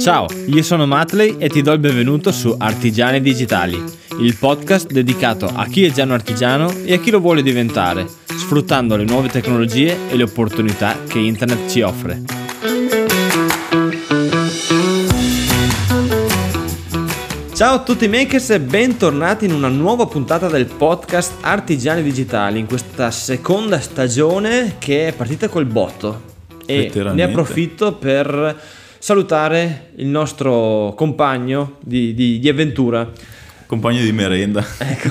Ciao, io sono Matley e ti do il benvenuto su Artigiani Digitali, il podcast dedicato a chi è già un artigiano e a chi lo vuole diventare, sfruttando le nuove tecnologie e le opportunità che Internet ci offre. Ciao a tutti Makers e bentornati in una nuova puntata del podcast Artigiani Digitali, in questa seconda stagione che è partita col botto. E ne approfitto per salutare il nostro compagno di avventura. Compagno di merenda. Ecco.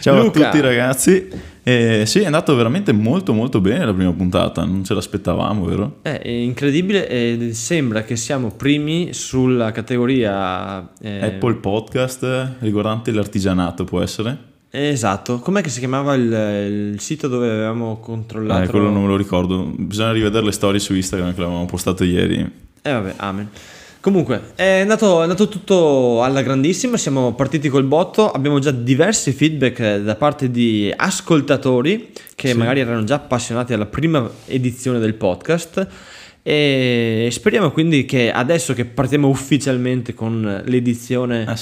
Ciao Luca. A tutti ragazzi. Sì, è andato veramente molto bene la prima puntata, non ce l'aspettavamo, vero? È incredibile e sembra che siamo primi sulla categoria... Apple Podcast riguardante l'artigianato, può essere? Esatto, com'è che si chiamava il sito dove avevamo controllato? Quello non me lo ricordo, bisogna rivedere le storie su Instagram che l'avevamo postato ieri. Vabbè, amen. Comunque, è andato tutto alla grandissima, siamo partiti col botto, abbiamo già diversi feedback da parte di ascoltatori che magari erano già appassionati alla prima edizione del podcast. E speriamo quindi che adesso che partiamo ufficialmente con l'edizione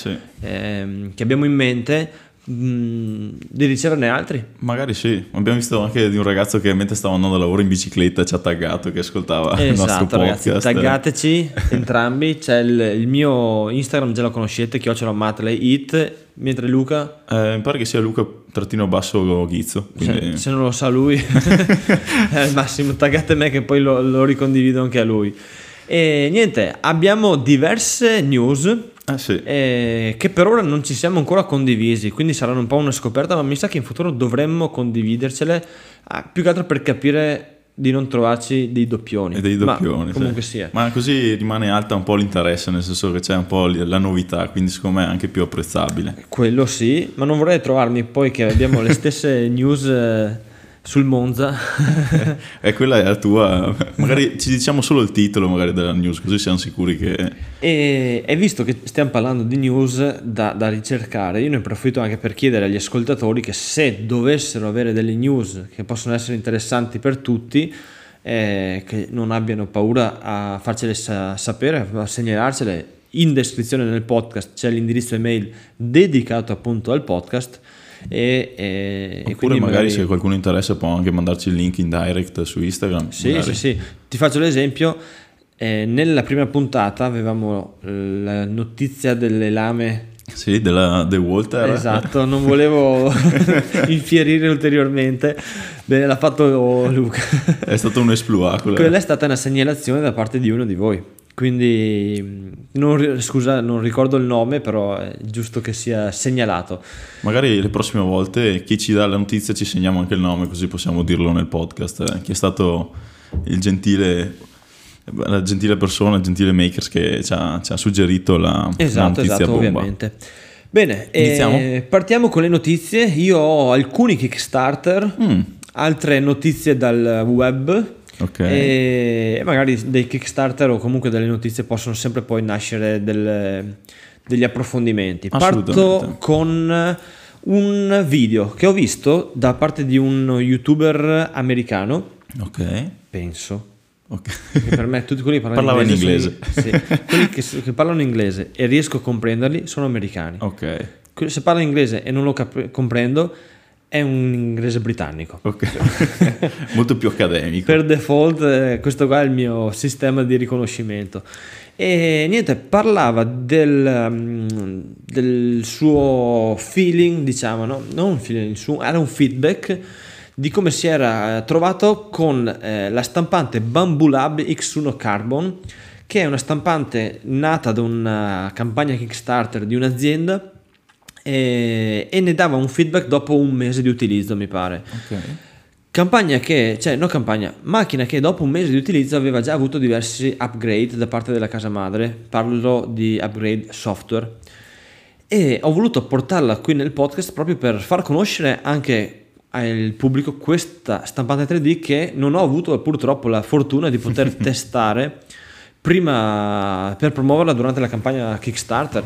che abbiamo in mente di riceverne altri. Magari sì, abbiamo visto anche di un ragazzo che mentre stava andando a lavoro in bicicletta ci ha taggato, che ascoltava il nostro podcast. Ragazzi, taggateci entrambi, c'è il mio Instagram, già lo conoscete, @matleyit, mentre Luca mi pare che sia Luca_Ghizzo, quindi... se non lo sa lui al massimo taggate me che poi lo ricondivido anche a lui. E niente, abbiamo diverse news che per ora non ci siamo ancora condivisi, quindi saranno un po' una scoperta, ma mi sa che in futuro dovremmo condividercele, più che altro per capire di non trovarci dei doppioni. E dei doppioni, ma comunque sia. Ma così rimane alta un po' l'interesse, nel senso che c'è un po' la novità, quindi secondo me è anche più apprezzabile. Quello sì, ma non vorrei trovarmi poi che abbiamo le stesse news... sul Monza e quella è la tua, magari ci diciamo solo il titolo magari della news, così siamo sicuri che... E visto che stiamo parlando di news da ricercare, io ne approfitto anche per chiedere agli ascoltatori che se dovessero avere delle news che possono essere interessanti per tutti, che non abbiano paura a farcele sapere, a segnalarcele. In descrizione nel podcast c'è l'indirizzo email dedicato appunto al podcast. E quindi magari se qualcuno interessa può anche mandarci il link in direct su Instagram. Sì. Ti faccio l'esempio, nella prima puntata avevamo la notizia delle lame della DeWalter. Esatto, non volevo infierire ulteriormente. Bene, l'ha fatto Luca. È stato un esploit. Quella è stata una segnalazione da parte di uno di voi. Quindi non ricordo il nome, però è giusto che sia segnalato. Magari le prossime volte chi ci dà la notizia ci segniamo anche il nome, così possiamo dirlo nel podcast. Chi è stato la gentile persona, il gentile Makers che ci ha suggerito la notizia bomba. Ovviamente. Bene, partiamo con le notizie. Io ho alcuni Kickstarter, altre notizie dal web. E magari dei Kickstarter o comunque delle notizie possono sempre poi nascere degli approfondimenti. Parto con un video che ho visto da parte di un youtuber americano. Che per me tutti quelli che parlano in inglese. Sì, quelli che parlano inglese e riesco a comprenderli sono americani. Se parlo inglese e non lo comprendo è un inglese britannico. Molto più accademico. Per default questo qua è il mio sistema di riconoscimento. E niente, parlava del suo feeling, diciamo, no? Non un feeling, era un feedback di come si era trovato con la stampante Bambu Lab X1 Carbon, che è una stampante nata da una campagna Kickstarter di un'azienda, e ne dava un feedback dopo un mese di utilizzo, mi pare. Macchina che dopo un mese di utilizzo aveva già avuto diversi upgrade da parte della casa madre, parlo di upgrade software, e ho voluto portarla qui nel podcast proprio per far conoscere anche al pubblico questa stampante 3D che non ho avuto purtroppo la fortuna di poter testare prima per promuoverla durante la campagna Kickstarter.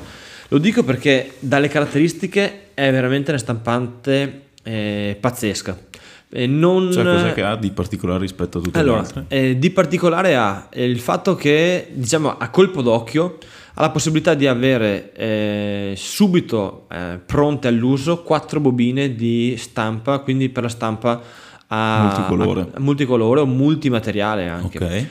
Lo dico perché dalle caratteristiche è veramente una stampante pazzesca. Non... Cioè, cos'è che ha di particolare rispetto a tutte le altre? Di particolare ha il fatto che, diciamo, a colpo d'occhio ha la possibilità di avere subito pronte all'uso 4 bobine di stampa, quindi per la stampa multicolore o multimateriale anche. Okay.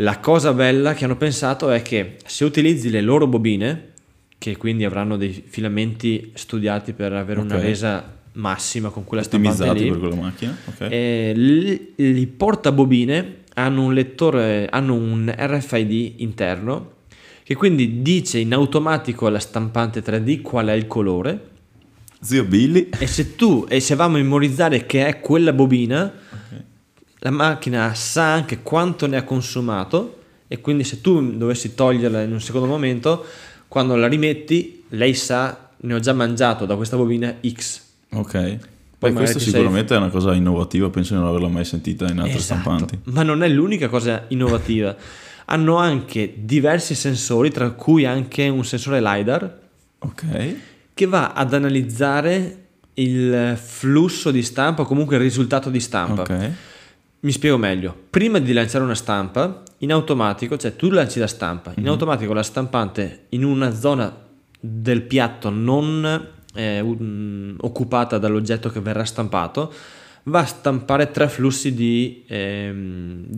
La cosa bella che hanno pensato è che se utilizzi le loro bobine, che quindi avranno dei filamenti studiati per avere una resa massima con quella stampante lì, per quella macchina, i portabobine hanno un lettore, hanno un RFID interno che quindi dice in automatico alla stampante 3D qual è il colore, zio Billy, e se va a memorizzare che è quella bobina, la macchina sa anche quanto ne ha consumato, e quindi se tu dovessi toglierla in un secondo momento, quando la rimetti lei sa, ne ho già mangiato da questa bobina X. Ok, poi questo sicuramente è una cosa innovativa, penso di non averla mai sentita in altre stampanti. Ma non è l'unica cosa innovativa. Hanno anche diversi sensori, tra cui anche un sensore LiDAR, che va ad analizzare il flusso di stampa o comunque il risultato di stampa. Mi spiego meglio. Prima di lanciare una stampa, in automatico, cioè tu lanci la stampa, in automatico la stampante in una zona del piatto non occupata dall'oggetto che verrà stampato va a stampare 3 flussi di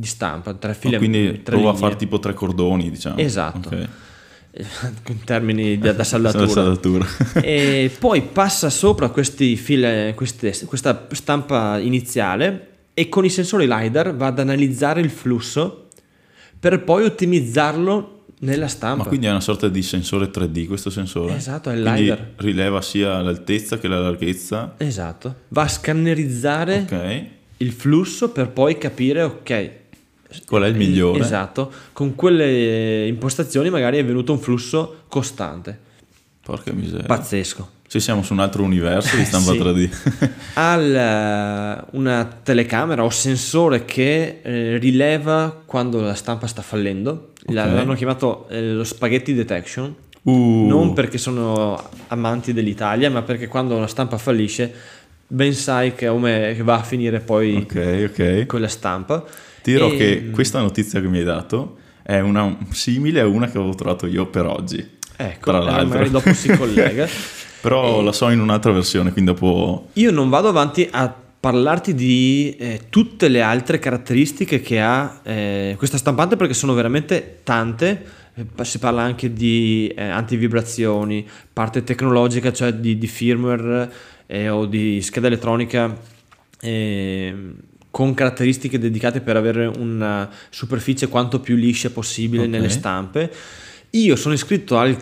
stampa, 3 filamenti, quindi prova a fare tipo 3 cordoni, diciamo. Esatto. In termini da saldatura. E poi passa sopra questa stampa iniziale e con i sensori LiDAR va ad analizzare il flusso per poi ottimizzarlo nella stampa. Ma quindi è una sorta di sensore 3D questo sensore? Esatto, è il LiDAR. Rileva sia l'altezza che la larghezza. Esatto. Va a scannerizzare il flusso per poi capire qual è il migliore. Esatto. Con quelle impostazioni magari è venuto un flusso costante. Porca miseria. Pazzesco. Ci siamo su un altro universo di stampa 3D. Ha una telecamera o sensore che rileva quando la stampa sta fallendo. L'hanno chiamato lo Spaghetti Detection, non perché sono amanti dell'Italia, ma perché quando una stampa fallisce ben sai che va a finire poi con la stampa. Ti dirò che questa notizia che mi hai dato è una simile a una che avevo trovato io per oggi, tra l'altro. Magari dopo si collega. Però la so in un'altra versione, quindi dopo... Io non vado avanti a parlarti di tutte le altre caratteristiche che ha questa stampante, perché sono veramente tante. Si parla anche di antivibrazioni, parte tecnologica, cioè di firmware o di scheda elettronica con caratteristiche dedicate per avere una superficie quanto più liscia possibile nelle stampe. Io sono iscritto al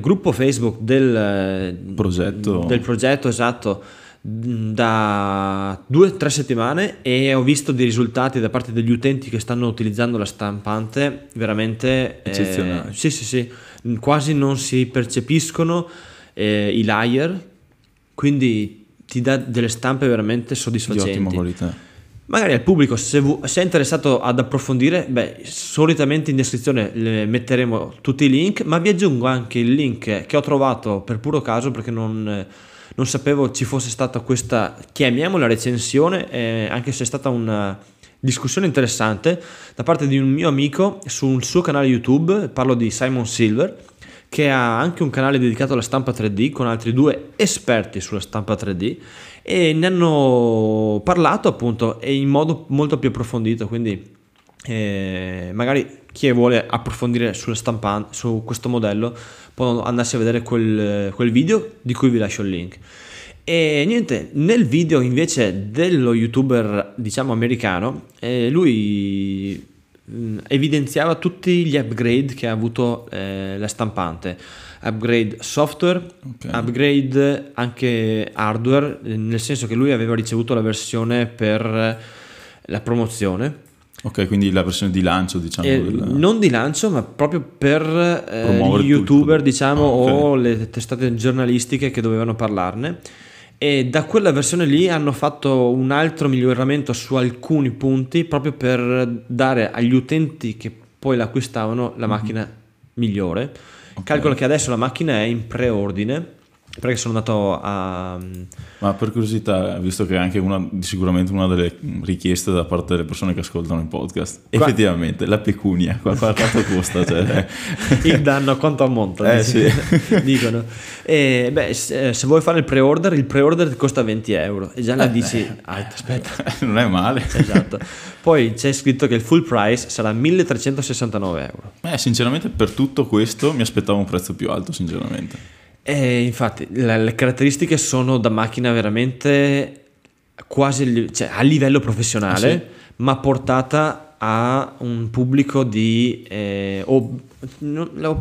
gruppo Facebook del progetto, esatto, da 2-3 settimane, e ho visto dei risultati da parte degli utenti che stanno utilizzando la stampante veramente eccezionali. Quasi non si percepiscono i layer, quindi ti dà delle stampe veramente soddisfacenti, di ottima qualità. Magari al pubblico, se è interessato ad approfondire, solitamente in descrizione le metteremo tutti i link, ma vi aggiungo anche il link che ho trovato per puro caso, perché non sapevo ci fosse stata questa, chiamiamola recensione, anche se è stata una discussione interessante da parte di un mio amico sul suo canale YouTube. Parlo di Simon Silver, che ha anche un canale dedicato alla stampa 3D con altri 2 esperti sulla stampa 3D, e ne hanno parlato appunto e in modo molto più approfondito, quindi magari chi vuole approfondire sulla stampante, su questo modello, può andarsi a vedere quel video di cui vi lascio il link. E niente, nel video invece dello youtuber, diciamo, americano, lui evidenziava tutti gli upgrade che ha avuto la stampante, upgrade software, upgrade anche hardware, nel senso che lui aveva ricevuto la versione per la promozione. Quindi la versione di lancio, diciamo, non di lancio, ma proprio per gli youtuber, diciamo, o le testate giornalistiche che dovevano parlarne. E da quella versione lì hanno fatto un altro miglioramento su alcuni punti, proprio per dare agli utenti che poi l'acquistavano la macchina migliore. Calcolo che adesso la macchina è in preordine, perché sono andato a... Ma per curiosità, visto che è anche sicuramente una delle richieste da parte delle persone che ascoltano il podcast, qua... effettivamente la pecunia, quanto costa? Cioè... il danno quanto ammonta? Sì. Dicono. E, beh, se vuoi fare il pre-order costa 20 euro e già la dici, aspetta. Non è male. Esatto. Poi c'è scritto che il full price sarà 1369 euro. Sinceramente per tutto questo mi aspettavo un prezzo più alto, sinceramente. E infatti le caratteristiche sono da macchina veramente quasi, cioè, a livello professionale, ma portata a un pubblico di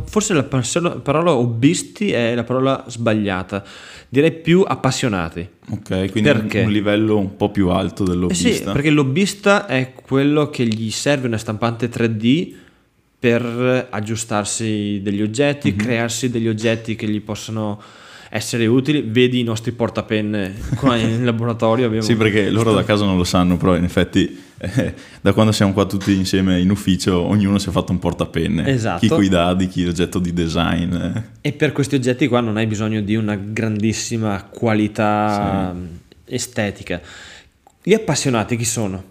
forse la parola hobbisti è la parola sbagliata, direi più appassionati. Ok, quindi perché? Un livello un po' più alto dell'hobbista. Sì, perché l'hobbista è quello che gli serve una stampante 3D per aggiustarsi degli oggetti, crearsi degli oggetti che gli possono essere utili. Vedi i nostri portapenne qua in laboratorio. Abbiamo... Sì, perché loro da casa non lo sanno, però in effetti da quando siamo qua tutti insieme in ufficio ognuno si è fatto un portapenne. Esatto. Chi cuidadi, chi oggetto di design. E per questi oggetti qua non hai bisogno di una grandissima qualità estetica. Gli appassionati chi sono?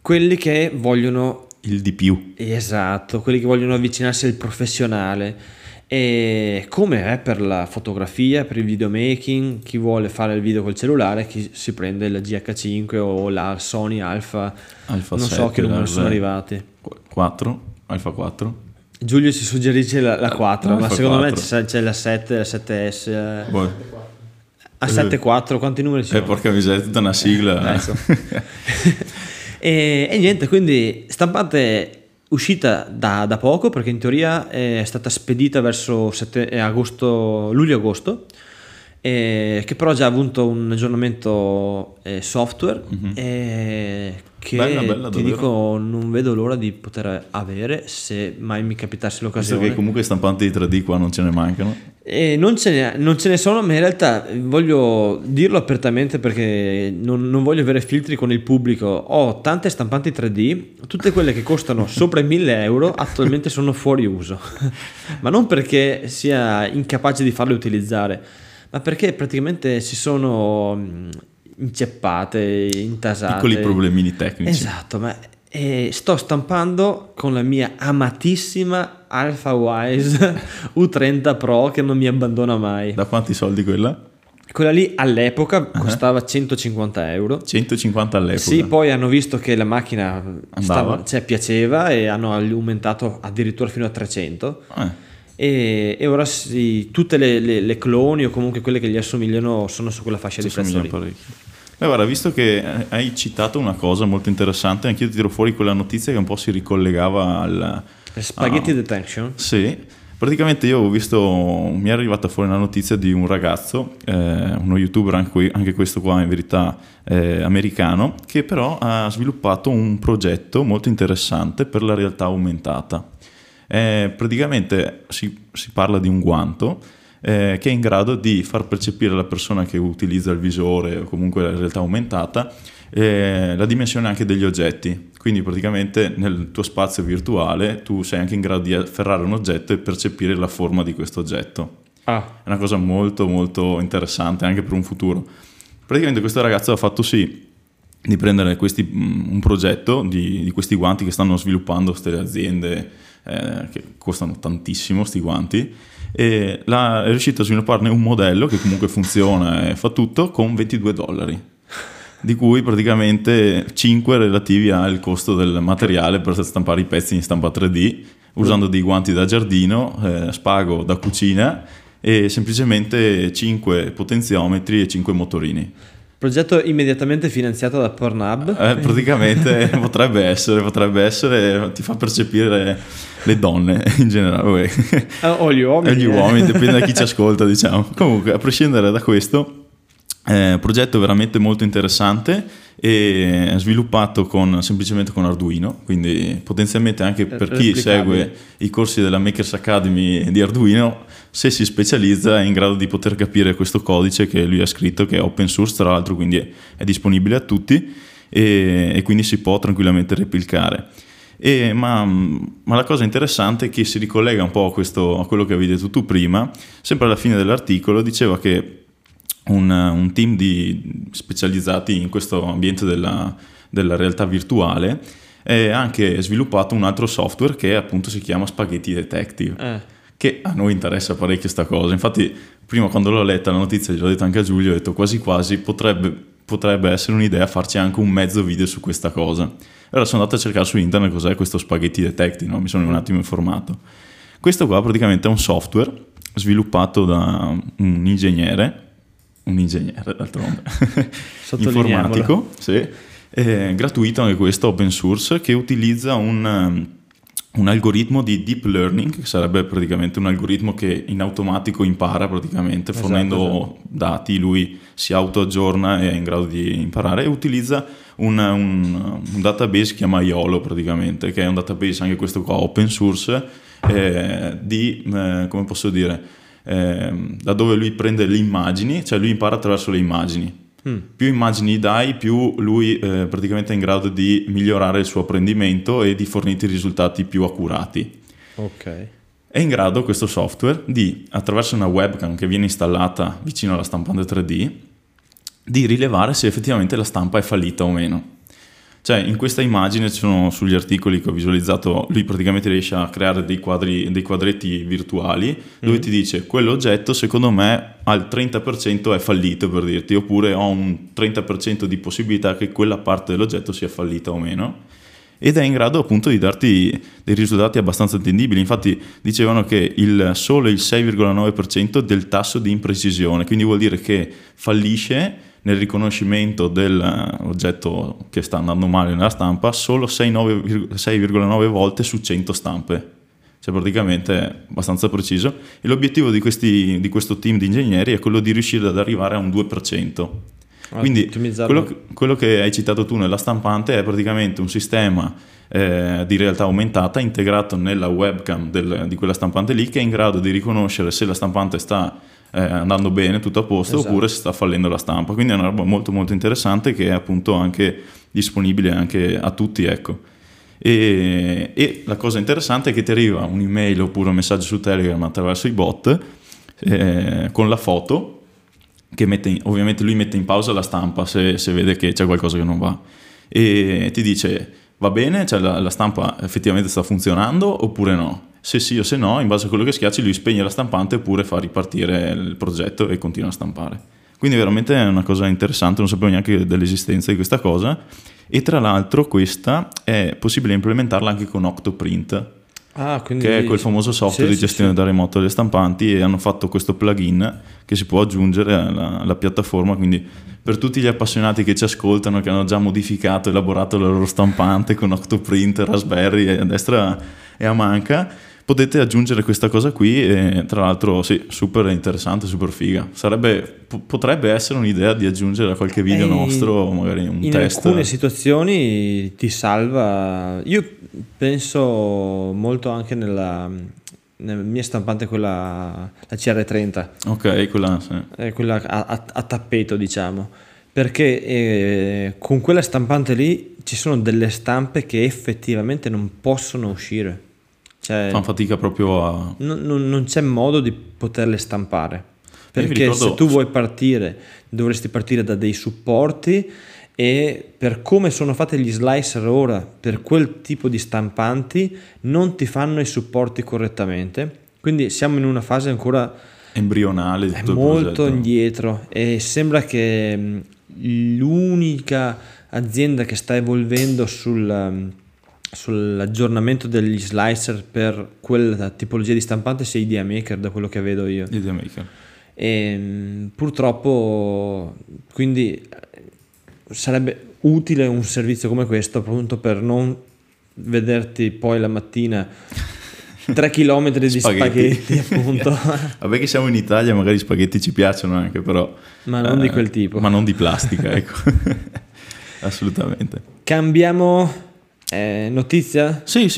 Quelli che vogliono... il di più. Esatto, quelli che vogliono avvicinarsi al professionale. E come è per la fotografia, per il videomaking, chi vuole fare il video col cellulare, chi si prende la GH5 o la Sony Alfa non 7, so che numero sono arrivati. 4, Alfa 4. Giulio ci suggerisce la 4, ma Alpha secondo 4. Me c'è la 7, la 7S. Poi. A 7.4, quanti numeri ci sono? Porca miseria, tutta una sigla. E niente, quindi stampante uscita da poco, perché in teoria è stata spedita verso luglio-agosto, che però ha già avuto un aggiornamento software che bella, ti dico non vedo l'ora di poter avere, se mai mi capitasse l'occasione. Visto che comunque stampanti di 3D qua non ce ne mancano. Non ce ne sono, ma in realtà voglio dirlo apertamente perché non voglio avere filtri con il pubblico. Ho tante stampanti 3D, tutte quelle che costano sopra i 1.000 euro attualmente sono fuori uso, ma non perché sia incapace di farle utilizzare, ma perché praticamente si sono inceppate, intasate. Piccoli problemini tecnici. Esatto, ma sto stampando con la mia amatissima AlphaWise U30 Pro che non mi abbandona mai. Da quanti soldi quella? Quella lì all'epoca costava 150 euro. 150 all'epoca? Sì, poi hanno visto che la macchina piaceva e hanno aumentato addirittura fino a 300. E ora tutte le cloni o comunque quelle che gli assomigliano sono su quella fascia di prezzo lì. Guarda, visto che hai citato una cosa molto interessante, anch'io ti tiro fuori quella notizia che un po' si ricollegava al Spaghetti Detection. Sì, praticamente io mi è arrivata fuori una notizia di un ragazzo, uno youtuber, anche questo qua in verità americano, che però ha sviluppato un progetto molto interessante per la realtà aumentata. Praticamente si parla di un guanto che è in grado di far percepire alla persona che utilizza il visore o comunque la realtà aumentata la dimensione anche degli oggetti. Quindi praticamente nel tuo spazio virtuale tu sei anche in grado di afferrare un oggetto e percepire la forma di questo oggetto. È una cosa molto molto interessante anche per un futuro. Praticamente questo ragazzo ha fatto sì di prendere un progetto di questi guanti che stanno sviluppando queste aziende che costano tantissimo sti guanti, e è riuscito a svilupparne un modello che comunque funziona e fa tutto con $22, di cui praticamente 5 relativi al costo del materiale per stampare i pezzi in stampa 3D usando dei guanti da giardino, spago da cucina e semplicemente 5 potenziometri e 5 motorini. Progetto immediatamente finanziato da Pornhub. Praticamente potrebbe essere, ti fa percepire le donne in generale. O gli uomini. Gli uomini, dipende da chi ci ascolta, diciamo. Comunque, a prescindere da questo, progetto veramente molto interessante e sviluppato semplicemente con Arduino, quindi potenzialmente anche per chi segue i corsi della Makers Academy di Arduino, se si specializza è in grado di poter capire questo codice che lui ha scritto, che è open source tra l'altro, quindi è disponibile a tutti e quindi si può tranquillamente replicare. Ma la cosa interessante è che si ricollega un po' a quello che avevi detto tu prima. Sempre alla fine dell'articolo diceva che un team di specializzati in questo ambiente della realtà virtuale ha anche sviluppato un altro software che appunto si chiama Spaghetti Detective, che a noi interessa parecchio sta cosa. Infatti prima, quando l'ho letta la notizia, l'ho detto anche a Giulio, ho detto quasi quasi potrebbe essere un'idea farci anche un mezzo video su questa cosa. Allora sono andato a cercare su internet cos'è questo Spaghetti Detective, no? Mi sono un attimo informato. Questo qua praticamente è un software sviluppato da un ingegnere d'altronde informatico, sì, gratuito anche questo, open source, che utilizza un algoritmo di deep learning, che sarebbe praticamente un algoritmo che in automatico impara praticamente, fornendo dati, lui si autoaggiorna e è in grado di imparare, e utilizza un database che chiama IOLO praticamente, che è un database anche questo qua open source, come posso dire, da dove lui prende le immagini, cioè lui impara attraverso le immagini. Più immagini dai, più lui praticamente è in grado di migliorare il suo apprendimento e di fornirti risultati più accurati. Ok. È in grado questo software di, attraverso una webcam che viene installata vicino alla stampante 3D, di rilevare se effettivamente la stampa è fallita o meno. Cioè, in questa immagine, ci sono sugli articoli che ho visualizzato, lui praticamente riesce a creare dei quadretti virtuali dove ti dice: quell'oggetto secondo me al 30% è fallito, per dirti, oppure ho un 30% di possibilità che quella parte dell'oggetto sia fallita o meno, ed è in grado appunto di darti dei risultati abbastanza attendibili. Infatti dicevano che solo il 6,9% del tasso di imprecisione, quindi vuol dire che fallisce nel riconoscimento dell'oggetto che sta andando male nella stampa solo 6,9 volte su 100 stampe, cioè praticamente è abbastanza preciso, e l'obiettivo di questo team di ingegneri è quello di riuscire ad arrivare a un 2%. Quindi quello che hai citato tu nella stampante è praticamente un sistema di realtà aumentata integrato nella webcam di quella stampante lì, che è in grado di riconoscere se la stampante sta andando bene, tutto a posto, oppure si sta fallendo la stampa. Quindi è una roba molto molto interessante, che è appunto anche disponibile anche a tutti, ecco. E la cosa interessante è che ti arriva un'email oppure un messaggio su Telegram attraverso i bot con la foto, che ovviamente lui mette in pausa la stampa se vede che c'è qualcosa che non va, e ti dice: va bene, cioè la stampa effettivamente sta funzionando oppure no? Se sì o se no, in base a quello che schiacci, lui spegne la stampante oppure fa ripartire il progetto e continua a stampare. Quindi veramente è una cosa interessante, non sapevo neanche dell'esistenza di questa cosa. E tra l'altro questa è possibile implementarla anche con OctoPrint, che è quel famoso software di gestione da remoto delle stampanti, e hanno fatto questo plugin che si può aggiungere alla piattaforma, quindi per tutti gli appassionati che ci ascoltano, che hanno già modificato, elaborato la loro stampante con OctoPrint, Raspberry a destra e a manca, potete aggiungere questa cosa qui. E tra l'altro sì, super interessante, super figa, potrebbe essere un'idea di aggiungere a qualche video nostro magari un test. In alcune situazioni ti salva. Io penso molto anche nella mia stampante, quella la CR30, ok, quella sì, quella a tappeto, diciamo, perché con quella stampante lì ci sono delle stampe che effettivamente non possono uscire. Cioè, fanno fatica proprio a... Non c'è modo di poterle stampare, perché se tu vuoi partire dovresti partire da dei supporti, e per come sono fatti gli slicer ora per quel tipo di stampanti non ti fanno i supporti correttamente, quindi siamo in una fase ancora embrionale, tutto molto indietro, e sembra che l'unica azienda che sta evolvendo sull'aggiornamento degli slicer per quella tipologia di stampante sia Idea Maker, da quello che vedo io. Idea Maker. E purtroppo quindi sarebbe utile un servizio come questo, appunto, per non vederti poi la mattina 3 km di spaghetti appunto. Vabbè, che siamo in Italia, magari spaghetti ci piacciono anche, però ma non di quel tipo, ma non di plastica, ecco. Assolutamente. Cambiamo notizia? Sì.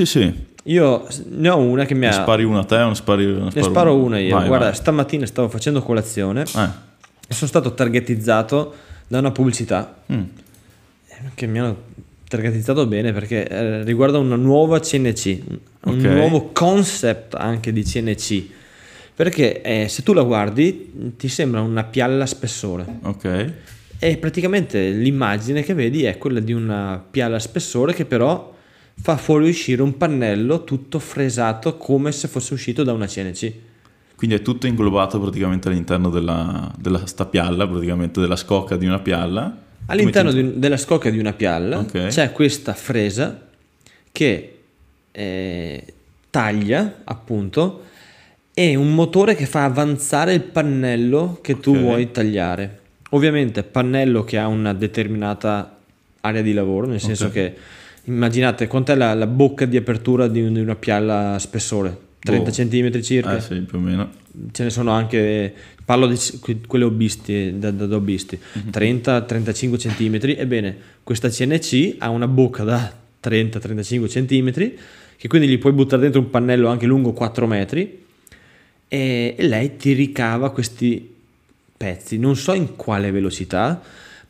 Io ne ho una che mi ha... Ne spari una a te o ne spari una? Ne sparo una io. Guarda, vai. Stamattina stavo facendo colazione e sono stato targetizzato da una pubblicità che mi hanno targetizzato bene, perché riguarda una nuova CNC, un nuovo concept anche di CNC, perché se tu la guardi ti sembra una pialla spessore, ok, e praticamente l'immagine che vedi è quella di una pialla spessore che però fa fuoriuscire un pannello tutto fresato come se fosse uscito da una CNC. Quindi è tutto inglobato praticamente all'interno della sta pialla, praticamente della scocca di una pialla. All'interno della scocca di una pialla c'è questa fresa che taglia, appunto, e un motore che fa avanzare il pannello che tu vuoi tagliare. Ovviamente pannello che ha una determinata area di lavoro, nel senso che immaginate quant'è la bocca di apertura di una pialla spessore. 30 centimetri circa, sì, più o meno. Ce ne sono anche, parlo di quelle hobbisti, da hobbisti, 30-35 centimetri. Ebbene, questa CNC ha una bocca da 30-35 centimetri, che quindi gli puoi buttare dentro un pannello anche lungo 4 metri e lei ti ricava questi pezzi, non so in quale velocità,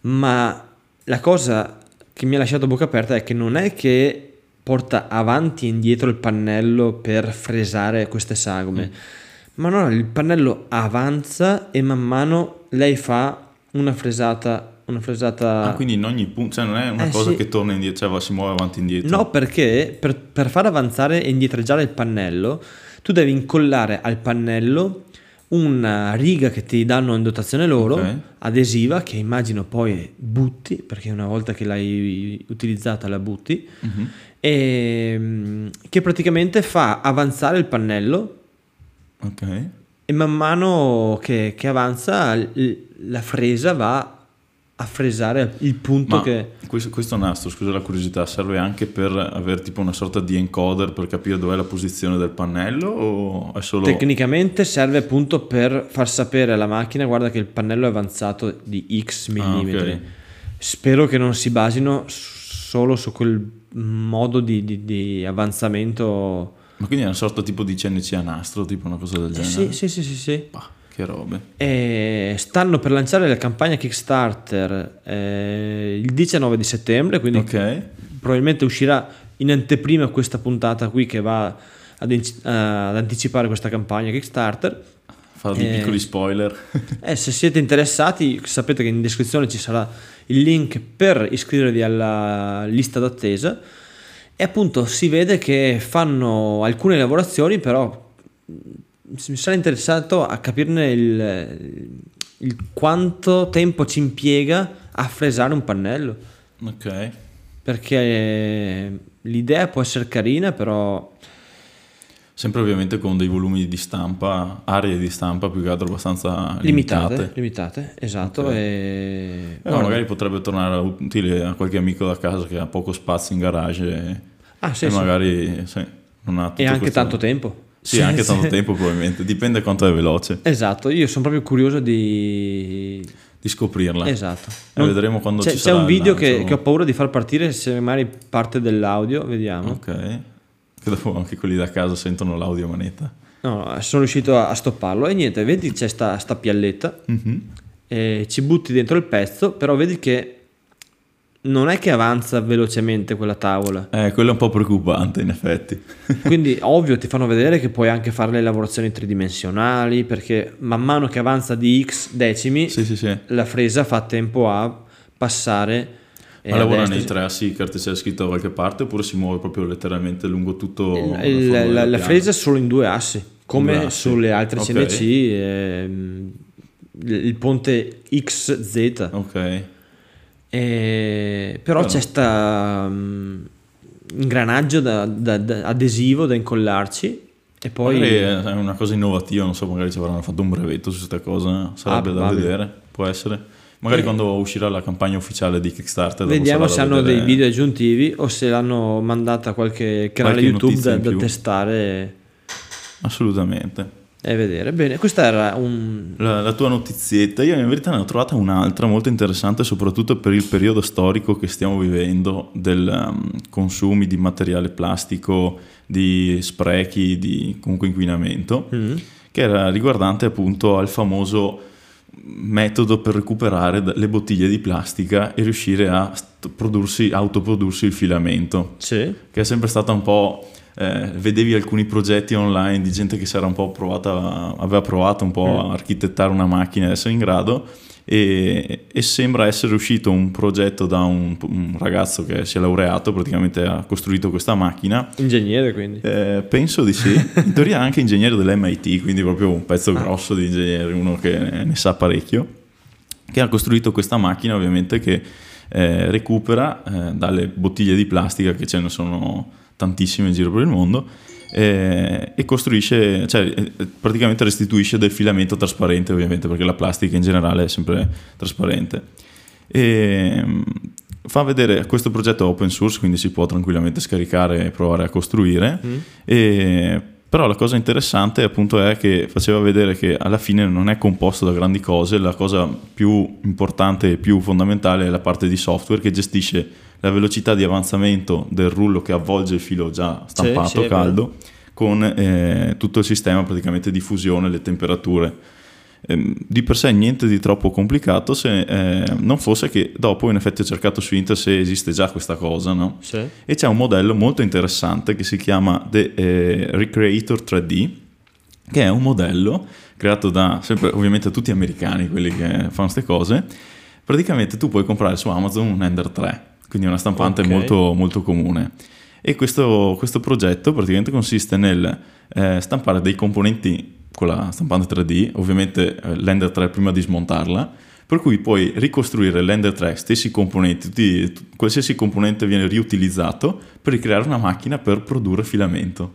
ma la cosa che mi ha lasciato bocca aperta è che non è che porta avanti e indietro il pannello per fresare queste sagome, ma no, il pannello avanza e man mano lei fa una fresata. Ah, quindi in ogni punto, cioè non è una cosa che torna indietro, cioè si muove avanti e indietro. No, perché per far avanzare e indietreggiare il pannello tu devi incollare al pannello una riga che ti danno in dotazione loro, adesiva, che immagino poi butti, perché una volta che l'hai utilizzata la butti, e che praticamente fa avanzare il pannello e man mano che avanza la fresa va a fresare il punto. Ma che questo nastro, scusa la curiosità, serve anche per avere tipo una sorta di encoder per capire dov'è la posizione del pannello, o è solo... Tecnicamente serve appunto per far sapere alla macchina: guarda che il pannello è avanzato di X millimetri. Spero che non si basino solo su quel modo di avanzamento. Ma quindi è una sorta tipo di CNC a nastro, tipo una cosa del genere? Sì. Che robe. E stanno per lanciare la campagna Kickstarter il 19 di settembre, quindi probabilmente uscirà in anteprima questa puntata qui che va ad anticipare questa campagna Kickstarter. Fa dei piccoli spoiler. Se siete interessati, sapete che in descrizione ci sarà il link per iscrivervi alla lista d'attesa, e appunto si vede che fanno alcune lavorazioni, però mi sarei interessato a capirne il quanto tempo ci impiega a fresare un pannello, perché l'idea può essere carina, però sempre ovviamente con dei volumi di stampa, aree di stampa più che altro abbastanza limitate. Esatto. Magari potrebbe tornare utile a qualche amico da casa che ha poco spazio in garage magari non ha tutto e anche questo... tanto tempo. Sì, anche tanto tempo probabilmente, dipende quanto è veloce. Esatto, io sono proprio curioso di scoprirla. Esatto. E vedremo quando ci sarà. C'è un video che ho paura di far partire, se magari parte dell'audio, vediamo. Che dopo anche quelli da casa sentono l'audio manetta. No, sono riuscito a stopparlo e niente, vedi c'è sta pialletta, e ci butti dentro il pezzo, però vedi che non è che avanza velocemente quella tavola. Quello è un po' preoccupante in effetti. Quindi ovvio ti fanno vedere che puoi anche fare le lavorazioni tridimensionali, perché man mano che avanza di X decimi la fresa fa tempo a passare. Ma lavora nei tracci che c'è scritto da qualche parte, oppure si muove proprio letteralmente lungo tutto la fresa solo in due assi, come sulle altre CNC, il ponte XZ. Però c'è sta ingranaggio da adesivo da incollarci, e poi magari è una cosa innovativa, non so, magari ci avranno fatto un brevetto su questa cosa, sarebbe da vedere, può essere, magari quando uscirà la campagna ufficiale di Kickstarter vediamo se hanno dei video aggiuntivi o se l'hanno mandata a qualche canale YouTube da testare, assolutamente. E vedere. Bene, questa era la tua notizietta. Io in verità ne ho trovata un'altra molto interessante, soprattutto per il periodo storico che stiamo vivendo, del consumi di materiale plastico, di sprechi, di comunque inquinamento, che era riguardante appunto al famoso metodo per recuperare le bottiglie di plastica e riuscire a autoprodursi il filamento, sì, che è sempre stata un po'... vedevi alcuni progetti online di gente che si era un po' aveva provato un po' a architettare una macchina e essere in grado, e sembra essere uscito un progetto da un ragazzo che si è laureato, praticamente ha costruito questa macchina. Ingegnere, quindi? Penso di sì, in teoria anche ingegnere dell'MIT, quindi proprio un pezzo grosso di ingegnere, uno che ne sa parecchio, che ha costruito questa macchina ovviamente che recupera dalle bottiglie di plastica, che ce ne sono tantissime in giro per il mondo, e costruisce, cioè praticamente restituisce del filamento trasparente, ovviamente perché la plastica in generale è sempre trasparente, e fa vedere questo progetto open source, quindi si può tranquillamente scaricare e provare a costruire. E però la cosa interessante appunto è che faceva vedere che alla fine non è composto da grandi cose, la cosa più importante e più fondamentale è la parte di software che gestisce la velocità di avanzamento del rullo che avvolge il filo già stampato, c'è, caldo, con tutto il sistema praticamente di fusione, le temperature. Di per sé niente di troppo complicato, se non fosse che dopo in effetti ho cercato su internet se esiste già questa cosa, no? C'è. E c'è un modello molto interessante che si chiama Recreator 3D, che è un modello creato da sempre ovviamente tutti americani, quelli che fanno queste cose. Praticamente tu puoi comprare su Amazon un Ender 3, quindi una stampante molto, molto comune, e questo progetto praticamente consiste nel stampare dei componenti con la stampante 3D, ovviamente l'Ender 3 prima di smontarla, per cui puoi ricostruire l'Ender 3, stessi componenti, qualsiasi componente viene riutilizzato per ricreare una macchina per produrre filamento.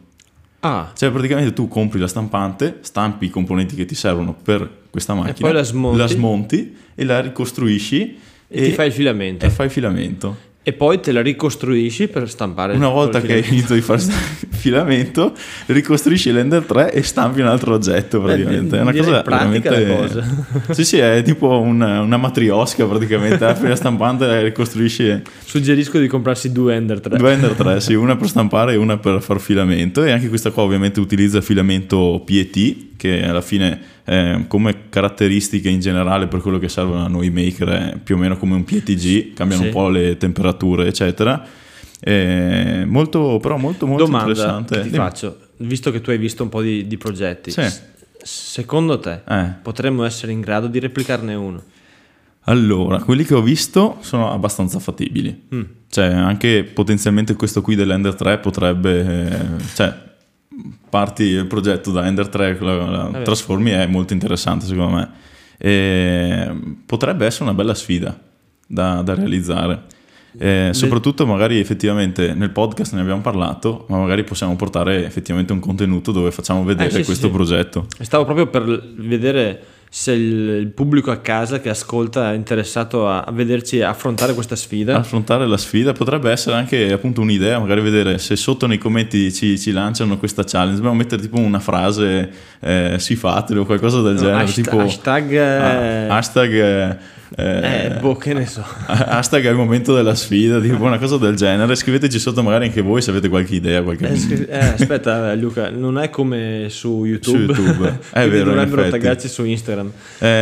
Cioè praticamente tu compri la stampante, stampi i componenti che ti servono per questa macchina, e poi la smonti e la ricostruisci, e ti fai il filamento. E poi te la ricostruisci per stampare. Una volta che hai finito di fare il filamento, ricostruisci l'Ender 3 e stampi un altro oggetto praticamente. È una cosa veramente... Sì, è tipo una matriosca praticamente. Apri la stampante e la ricostruisci. Suggerisco di comprarsi due Ender 3, sì, una per stampare e una per far filamento. E anche questa qua ovviamente utilizza filamento PET, che alla fine come caratteristiche in generale per quello che servono a noi maker è più o meno come un PTG, cambiano un po' le temperature eccetera, molto domanda interessante. Ti faccio, visto che tu hai visto un po' di progetti, secondo te potremmo essere in grado di replicarne uno? Allora, quelli che ho visto sono abbastanza fattibili, cioè anche potenzialmente questo qui dell'Ender 3 potrebbe parti il progetto da Ender 3, la trasformi, è molto interessante secondo me, e potrebbe essere una bella sfida da realizzare, soprattutto magari effettivamente nel podcast ne abbiamo parlato, ma magari possiamo portare effettivamente un contenuto dove facciamo vedere questo progetto. Stavo proprio per vedere se il pubblico a casa che ascolta è interessato a vederci affrontare questa sfida. Affrontare la sfida potrebbe essere anche appunto un'idea, magari vedere se sotto nei commenti ci lanciano questa challenge. Dobbiamo mettere tipo una frase, si fatelo o qualcosa del genere, tipo hashtag al momento della sfida, tipo una cosa del genere. Scriveteci sotto magari anche voi se avete qualche idea, aspetta Luca, non è come su YouTube, è vero, dovrebbero taggarci su Instagram.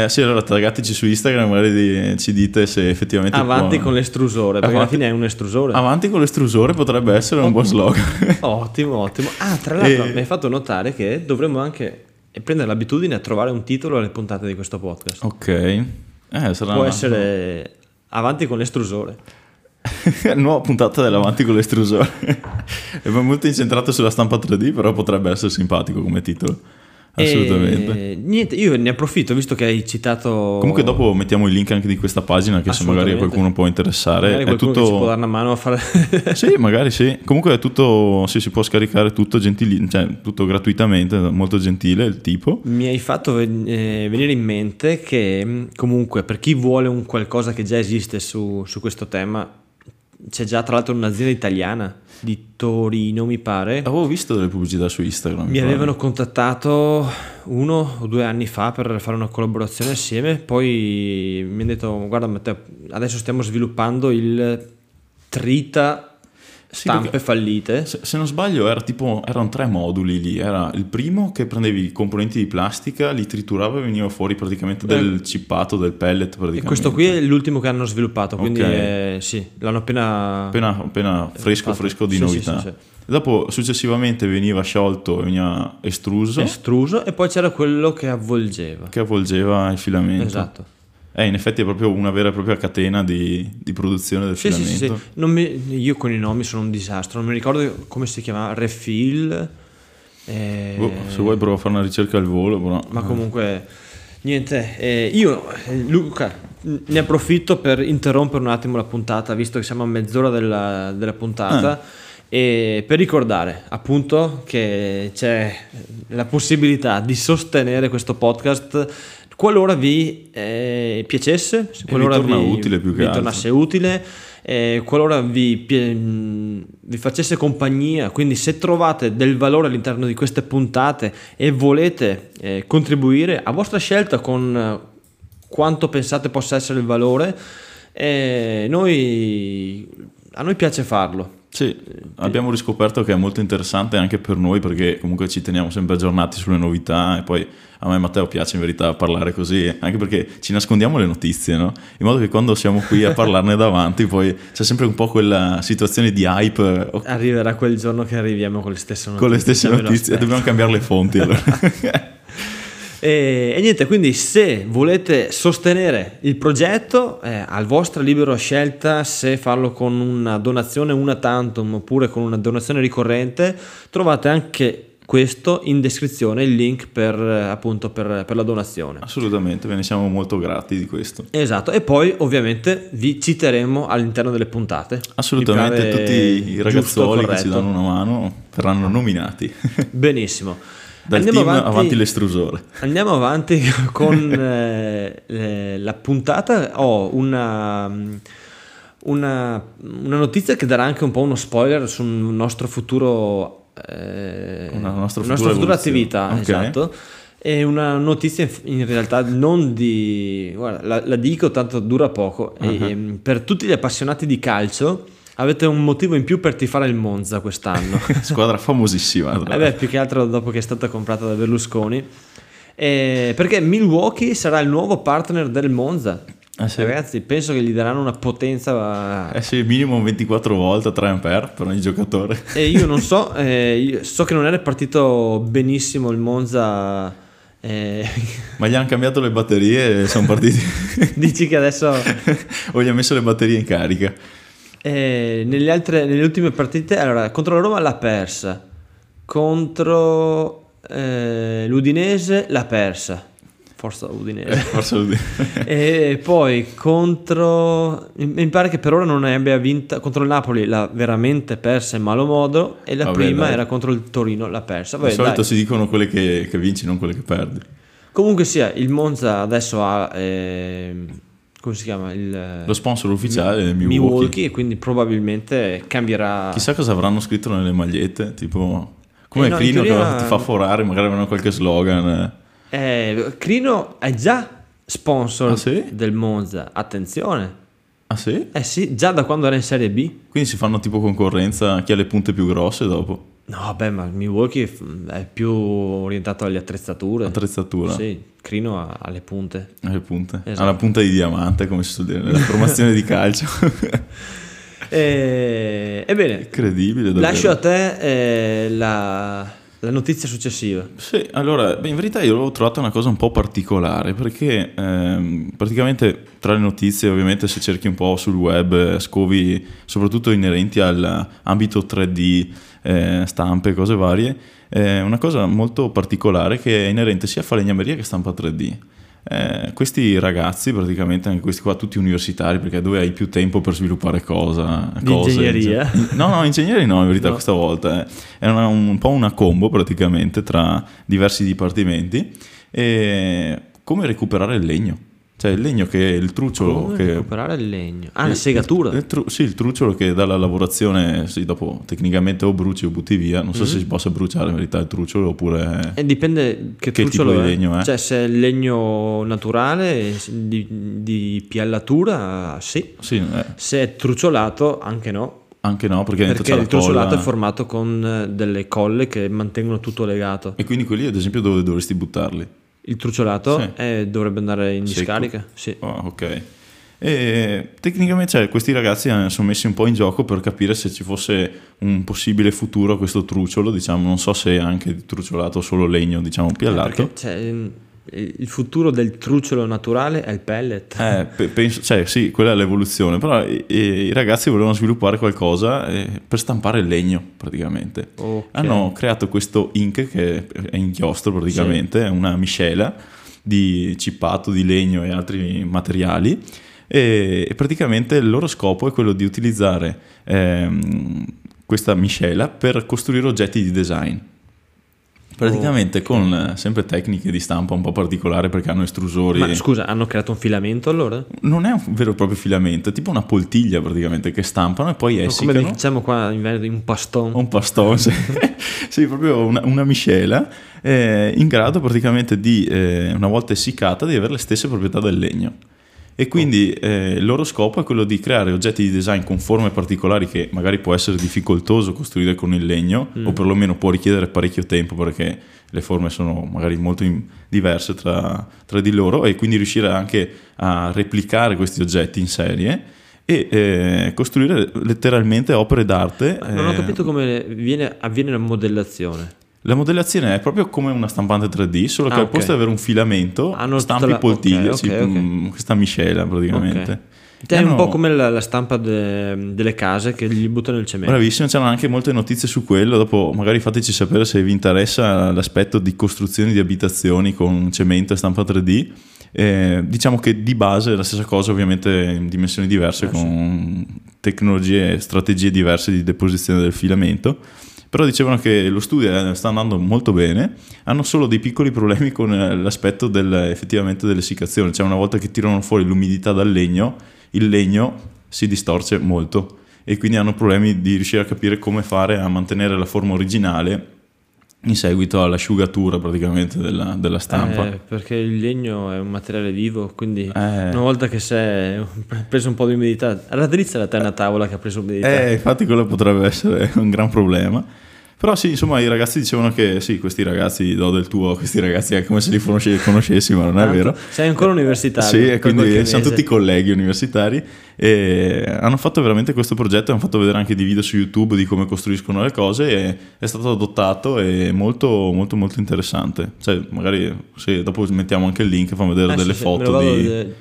Sì, allora taggateci su Instagram, magari ci dite se effettivamente avanti con l'estrusore, perché alla fine è un estrusore. Avanti con l'estrusore potrebbe essere un buon slogan. ottimo. Tra l'altro mi hai fatto notare che dovremmo anche prendere l'abitudine a trovare un titolo alle puntate di questo podcast. Può essere avanti con l'estrusore. Nuova puntata dell'avanti con l'estrusore. È molto incentrato sulla stampa 3D, però potrebbe essere simpatico come titolo. Assolutamente. Niente, io ne approfitto visto che hai citato. Comunque dopo mettiamo il link anche di questa pagina, che se magari qualcuno può interessare, magari qualcuno è tutto... che ci può dare una mano a fare. Sì, magari sì. Comunque è tutto, sì, si può scaricare tutto tutto gratuitamente, molto gentile il tipo. Mi hai fatto venire in mente che comunque per chi vuole un qualcosa che già esiste su questo tema, c'è già tra l'altro un'azienda italiana di Torino, mi pare. Avevo visto delle pubblicità su Instagram. Mi avevano contattato 1 o 2 anni fa per fare una collaborazione assieme. Poi mi hanno detto: guarda Matteo, adesso stiamo sviluppando il trita stampe fallite. Se non sbaglio erano tre moduli lì. Era il primo che prendevi i componenti di plastica, li triturava e veniva fuori praticamente del cippato, del pellet praticamente. E questo qui è l'ultimo che hanno sviluppato, quindi sì, l'hanno appena fresco di novità. Sì. Dopo successivamente veniva sciolto e veniva estruso, e poi c'era quello che avvolgeva. Che avvolgeva il filamento. Esatto. In effetti è proprio una vera e propria catena di produzione del filamento. Sì. Io con i nomi sono un disastro, non mi ricordo come si chiamava, refill. Se vuoi provo a fare una ricerca al volo, però. Ma comunque, niente, io, Luca, ne approfitto per interrompere un attimo la puntata, visto che siamo a mezz'ora della puntata. E per ricordare appunto che c'è la possibilità di sostenere questo podcast qualora vi piacesse, qualora vi tornasse utile, qualora vi facesse compagnia. Quindi se trovate del valore all'interno di queste puntate e volete contribuire a vostra scelta con quanto pensate possa essere il valore, a noi piace farlo. Sì, abbiamo riscoperto che è molto interessante anche per noi, perché comunque ci teniamo sempre aggiornati sulle novità, e poi a me e Matteo piace in verità parlare così, anche perché ci nascondiamo le notizie, no? In modo che quando siamo qui a parlarne davanti poi c'è sempre un po' quella situazione di hype. Arriverà quel giorno che arriviamo con le stesse notizie e dobbiamo cambiare le fonti allora. E niente, quindi se volete sostenere il progetto al vostra libera scelta, se farlo con una donazione una tantum oppure con una donazione ricorrente, trovate anche questo in descrizione, il link per la donazione. Assolutamente, ve ne siamo molto grati di questo. Esatto, e poi ovviamente vi citeremo all'interno delle puntate. Assolutamente, tutti i ragazzoli che ci danno una mano verranno nominati. Benissimo. Andiamo avanti l'estrusore. Andiamo avanti con la puntata. Ho una notizia che darà anche un po' uno spoiler sul nostro futuro, nostra futura attività. Okay. Esatto. È una notizia in realtà non di... Guarda, la dico, tanto dura poco. Uh-huh. Per tutti gli appassionati di calcio, avete un motivo in più per tifare il Monza quest'anno. Squadra famosissima. Più che altro dopo che è stata comprata da Berlusconi. Perché Milwaukee sarà il nuovo partner del Monza. Sì. Ragazzi, penso che gli daranno una potenza... sì, minimo 24 volte 3 ampere per ogni giocatore. E io non so, io so che non era partito benissimo il Monza... Ma gli hanno cambiato le batterie e sono partiti. Dici che adesso... o gli ha messo le batterie in carica. Nelle ultime partite, allora, contro la Roma l'ha persa, contro l'Udinese l'ha persa, forza Udinese. E poi contro, mi pare che per ora non abbia vinta, contro il Napoli l'ha veramente persa in malo modo, e la era contro il Torino, l'ha persa. Di solito si dicono quelle che vinci, non quelle che perdi. Comunque sia, il Monza adesso ha... come si chiama? Lo sponsor ufficiale è Milwaukee, e quindi probabilmente cambierà. Chissà cosa avranno scritto nelle magliette, tipo come Crino, teoria... che ti fa forare, magari avranno qualche slogan. Crino è già sponsor del Monza, attenzione. Ah sì? Eh sì, già da quando era in Serie B. Quindi si fanno tipo concorrenza chi ha le punte più grosse dopo. No, beh, ma Milwaukee è più orientato alle attrezzature. Attrezzatura? Sì, Crino ha le punte. Ha le punte. Esatto. Ha la punta di diamante, come si suol dire, nella formazione di calcio. Ebbene. Incredibile, davvero. Lascio a te la notizia successiva. Sì, allora, in verità io l'ho trovata una cosa un po' particolare, perché praticamente tra le notizie, ovviamente se cerchi un po' sul web, scovi soprattutto inerenti all'ambito 3D, stampe, cose varie, una cosa molto particolare che è inerente sia a falegnameria che stampa 3D. Questi ragazzi, praticamente anche questi qua, tutti universitari, perché dove hai più tempo per sviluppare cose, ingegneria? No, ingegneri no, in verità no. Questa volta è un po' una combo praticamente tra diversi dipartimenti. E come recuperare il legno, cioè il legno che è il trucciolo. Come recuperare il legno? La segatura. Il trucciolo che dalla lavorazione, dopo tecnicamente o bruci o butti via. Non so se si possa bruciare in verità il trucciolo, oppure... dipende che trucciolo tipo di legno è. Cioè se è legno naturale di piallatura, sì. Se è trucciolato, anche no. Anche no, perché il trucciolato è formato con delle colle che mantengono tutto legato. E quindi quelli, ad esempio, dove dovresti buttarli? Il trucciolato sì. Dovrebbe andare in discarica. Sì. Oh, ok. E tecnicamente questi ragazzi sono messi un po' in gioco per capire se ci fosse un possibile futuro a questo trucciolo, diciamo, non so se anche trucciolato solo legno, diciamo, piallato. Il futuro del trucciolo naturale è il pellet. Penso, sì, quella è l'evoluzione, però i ragazzi volevano sviluppare qualcosa per stampare il legno praticamente. Okay. Hanno creato questo ink che è inchiostro praticamente, sì. È una miscela di cippato, di legno e altri materiali e praticamente il loro scopo è quello di utilizzare questa miscela per costruire oggetti di design. Praticamente con sempre tecniche di stampa un po' particolare perché hanno estrusori. Ma scusa, hanno creato un filamento allora? Non è un vero e proprio filamento, è tipo una poltiglia praticamente che stampano e poi essicano. Come diciamo qua in Veneto, un pastone. Un pastone, sì. Sì, proprio una miscela in grado praticamente di, una volta essiccata, di avere le stesse proprietà del legno. E quindi il loro scopo è quello di creare oggetti di design con forme particolari che magari può essere difficoltoso costruire con il legno o perlomeno può richiedere parecchio tempo perché le forme sono magari molto diverse tra di loro, e quindi riuscire anche a replicare questi oggetti in serie e costruire letteralmente opere d'arte. Ma non ho capito come avviene la modellazione. La modellazione è proprio come una stampante 3D, solo che al posto di avere un filamento stampi poltiglie, questa miscela praticamente. Okay. È un po' come la stampa delle case che gli buttano il cemento. Bravissimo, c'erano anche molte notizie su quello. Dopo magari fateci sapere se vi interessa l'aspetto di costruzione di abitazioni con cemento e stampa 3D. Diciamo che di base è la stessa cosa, ovviamente in dimensioni diverse, con tecnologie e strategie diverse di deposizione del filamento. Però dicevano che lo studio sta andando molto bene, hanno solo dei piccoli problemi con l'aspetto effettivamente dell'essiccazione, cioè una volta che tirano fuori l'umidità dal legno, il legno si distorce molto e quindi hanno problemi di riuscire a capire come fare a mantenere la forma originale in seguito all'asciugatura praticamente della stampa, perché il legno è un materiale vivo, quindi una volta che si è preso un po' di umidità, raddrizza la te una tavola che ha preso umidità, infatti quello potrebbe essere un gran problema. Però sì, insomma, i ragazzi dicevano che sì, questi ragazzi do del tuo, questi ragazzi è come se li conoscessi, ma non è vero. Sei ancora universitario. Sì, e quindi siamo tutti colleghi universitari e hanno fatto veramente questo progetto, hanno fatto vedere anche dei video su YouTube di come costruiscono le cose e è stato adottato e molto molto molto interessante. Cioè, magari se dopo mettiamo anche il link, fanno vedere delle foto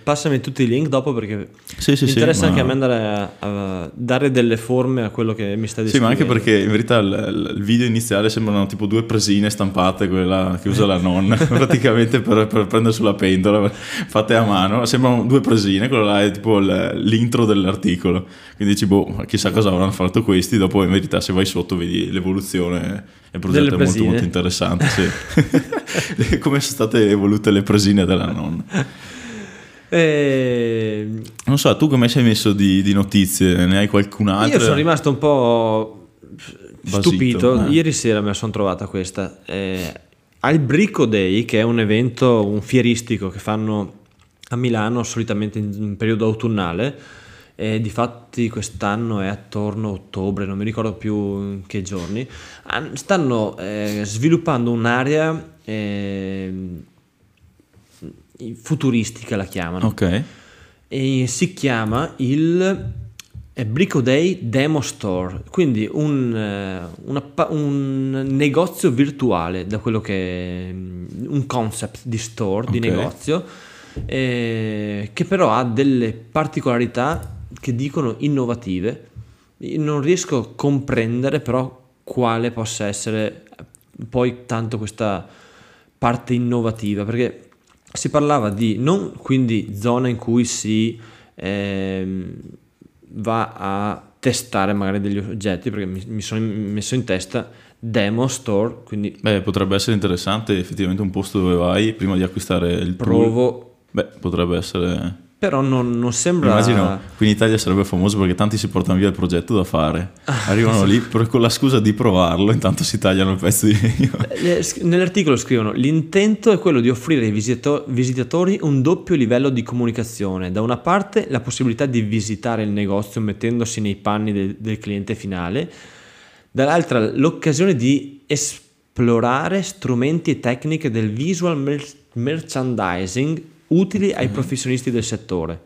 Passami tutti i link dopo perché mi interessa anche a me andare a dare delle forme a quello che mi sta dicendo. Sì, ma anche perché in verità il video iniziale sembrano tipo due presine stampate, quella che usa la nonna praticamente per prendere sulla pentola fatte a mano, sembrano due presine, quello là è tipo l'intro dell'articolo, quindi dici chissà cosa avranno fatto questi. Dopo in verità se vai sotto vedi l'evoluzione, il progetto è molto molto interessante, sì. Come sono state evolute le presine della nonna. Non so, tu come sei messo di notizie, ne hai qualcun'altra? Io sono rimasto un po' stupito, basito. Ieri sera me la sono trovata questa al Brico Day, che è un evento fieristico che fanno a Milano solitamente in periodo autunnale, e difatti quest'anno è attorno a ottobre, non mi ricordo più che giorni. Stanno sviluppando un'area futuristica, la chiamano, e si chiama il Brico Day Demo Store, quindi un negozio virtuale, da quello che un concept di store, di negozio, che però ha delle particolarità che dicono innovative. Io non riesco a comprendere però quale possa essere poi tanto questa parte innovativa, perché si parlava di non quindi zona in cui si va a testare magari degli oggetti, perché mi sono messo in testa demo store, quindi potrebbe essere interessante effettivamente un posto dove vai prima di acquistare il provo tool. Potrebbe essere Però non sembra... Immagino, qui in Italia sarebbe famoso perché tanti si portano via il progetto da fare, arrivano lì con la scusa di provarlo, intanto si tagliano il pezzo di... Nell'articolo scrivono: l'intento è quello di offrire ai visitatori un doppio livello di comunicazione. Da una parte la possibilità di visitare il negozio mettendosi nei panni del cliente finale, dall'altra l'occasione di esplorare strumenti e tecniche del visual merchandising utili ai professionisti del settore.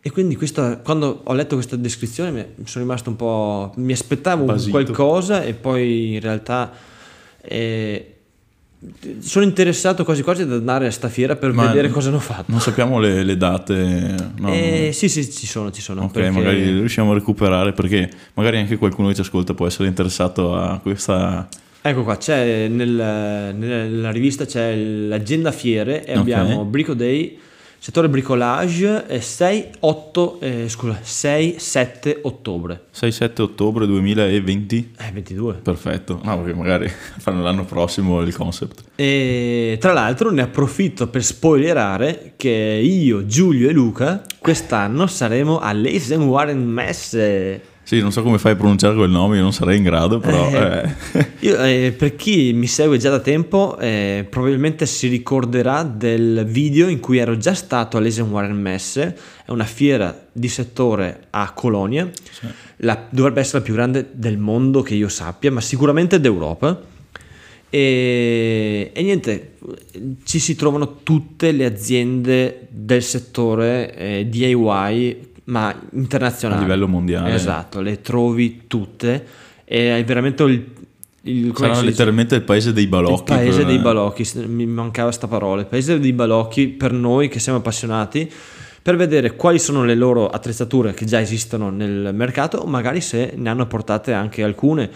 E quindi quando ho letto questa descrizione mi sono rimasto un po'... mi aspettavo basito, qualcosa, e poi in realtà sono interessato quasi quasi ad andare a sta fiera per vedere cosa hanno fatto. Non sappiamo le date, no? Sì, ci sono. Ok, perché... magari riusciamo a recuperare, perché magari anche qualcuno che ci ascolta può essere interessato a questa... Ecco qua, c'è nella rivista c'è l'agenda fiere e abbiamo Brico Day, settore bricolage, 6-7 ottobre. 6-7 ottobre 2020? 22. Perfetto, no, perché magari fanno l'anno prossimo il concept. E tra l'altro ne approfitto per spoilerare che io, Giulio e Luca quest'anno saremo all'Eisenwaren Messe. Sì, non so come fai a pronunciare quel nome, io non sarei in grado, però... Io, per chi mi segue già da tempo, probabilmente si ricorderà del video in cui ero già stato all'Eisenwaren Messe. È una fiera di settore a Colonia, sì. Dovrebbe essere la più grande del mondo che io sappia, ma sicuramente d'Europa. E niente, ci si trovano tutte le aziende del settore DIY, ma internazionale, a livello mondiale, esatto, le trovi tutte, è veramente sarà letteralmente il paese dei balocchi. Mi mancava sta parola, il paese dei balocchi per noi che siamo appassionati, per vedere quali sono le loro attrezzature che già esistono nel mercato, o magari se ne hanno portate anche alcune.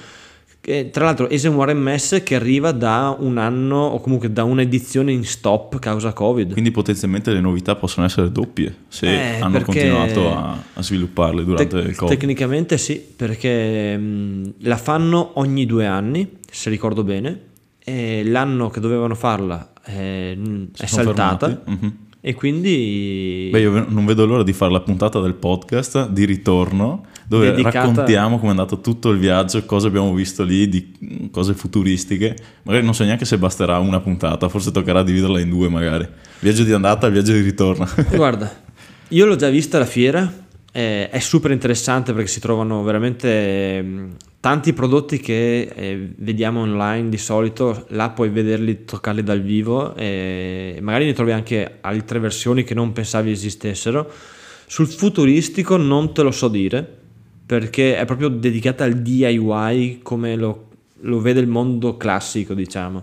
E tra l'altro Eisenwaren Messe che arriva da un anno, o comunque da un'edizione in stop causa Covid, quindi potenzialmente le novità possono essere doppie se hanno continuato a svilupparle durante il Covid. Tecnicamente sì, perché la fanno ogni 2 anni, se ricordo bene, e l'anno che dovevano farla è saltata. E quindi... Beh, io non vedo l'ora di fare la puntata del podcast di ritorno, dove raccontiamo come è andato tutto il viaggio, cosa abbiamo visto lì, di cose futuristiche. Magari non so neanche se basterà una puntata, forse toccherà dividerla in 2 magari. Viaggio di andata, viaggio di ritorno. Guarda, io l'ho già vista la fiera, è super interessante perché si trovano veramente tanti prodotti che vediamo online di solito, là puoi vederli, toccarli dal vivo, e magari ne trovi anche altre versioni che non pensavi esistessero. Sul futuristico non te lo so dire, perché è proprio dedicata al DIY come lo vede il mondo classico, diciamo.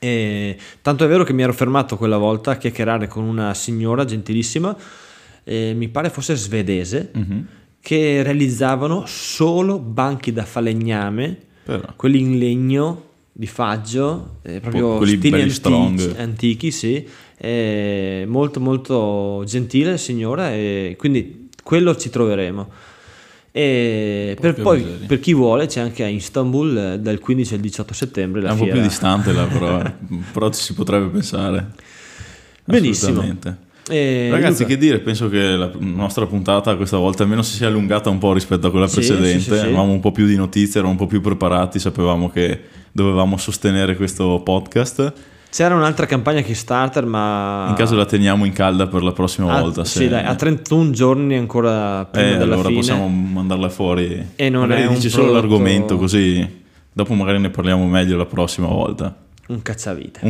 E tanto è vero che mi ero fermato quella volta a chiacchierare con una signora gentilissima, mi pare fosse svedese, che realizzavano solo banchi da falegname, quelli in legno di faggio, proprio stili antichi, sì, molto molto gentile signora, e quindi quello ci troveremo. E per chi vuole c'è anche a Istanbul dal 15 al 18 settembre la fiera. È un po' più distante là, però ci si potrebbe pensare. Benissimo. Ragazzi, Luca, che dire, penso che la nostra puntata questa volta almeno si sia allungata un po' rispetto a quella precedente. Avevamo un po' più di notizie, eravamo un po' più preparati, sapevamo che dovevamo sostenere questo podcast. C'era un'altra campagna Kickstarter, ma in caso la teniamo in calda per la prossima volta. Sì, dai, a 31 giorni ancora prima della allora fine. Possiamo mandarla fuori e non magari è dici solo l'argomento, così dopo magari ne parliamo meglio la prossima volta. Un cacciavite.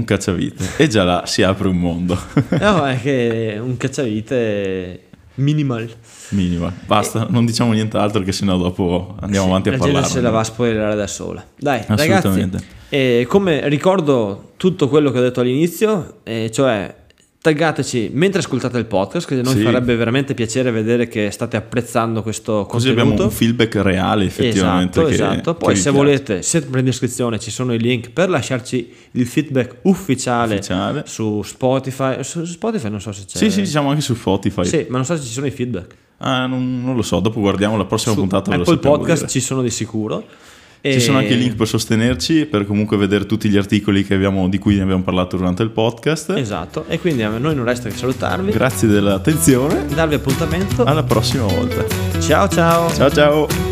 E già là si apre un mondo. No, è che un cacciavite minimal. Basta, non diciamo nient'altro, che sennò dopo andiamo avanti a parlare. La gente se la va a spoilerare da sola. Dai, ragazzi, come ricordo tutto quello che ho detto all'inizio, cioè taggateci mentre ascoltate il podcast, che a noi farebbe veramente piacere vedere che state apprezzando questo contenuto. Così abbiamo un feedback reale, effettivamente. Esatto. Poi se volete, sempre in descrizione ci sono i link per lasciarci il feedback ufficiale. Su Spotify. Su Spotify non so se c'è. Sì, siamo anche su Spotify. Sì, ma non so se ci sono i feedback. Non lo so, dopo guardiamo la prossima puntata. Apple Podcast ci sono di sicuro. Ci sono anche i link per sostenerci, per comunque vedere tutti gli articoli che abbiamo, di cui abbiamo parlato durante il podcast. Esatto, e quindi a noi non resta che salutarvi. Grazie dell'attenzione. Darvi appuntamento alla prossima volta. Ciao ciao. Ciao ciao.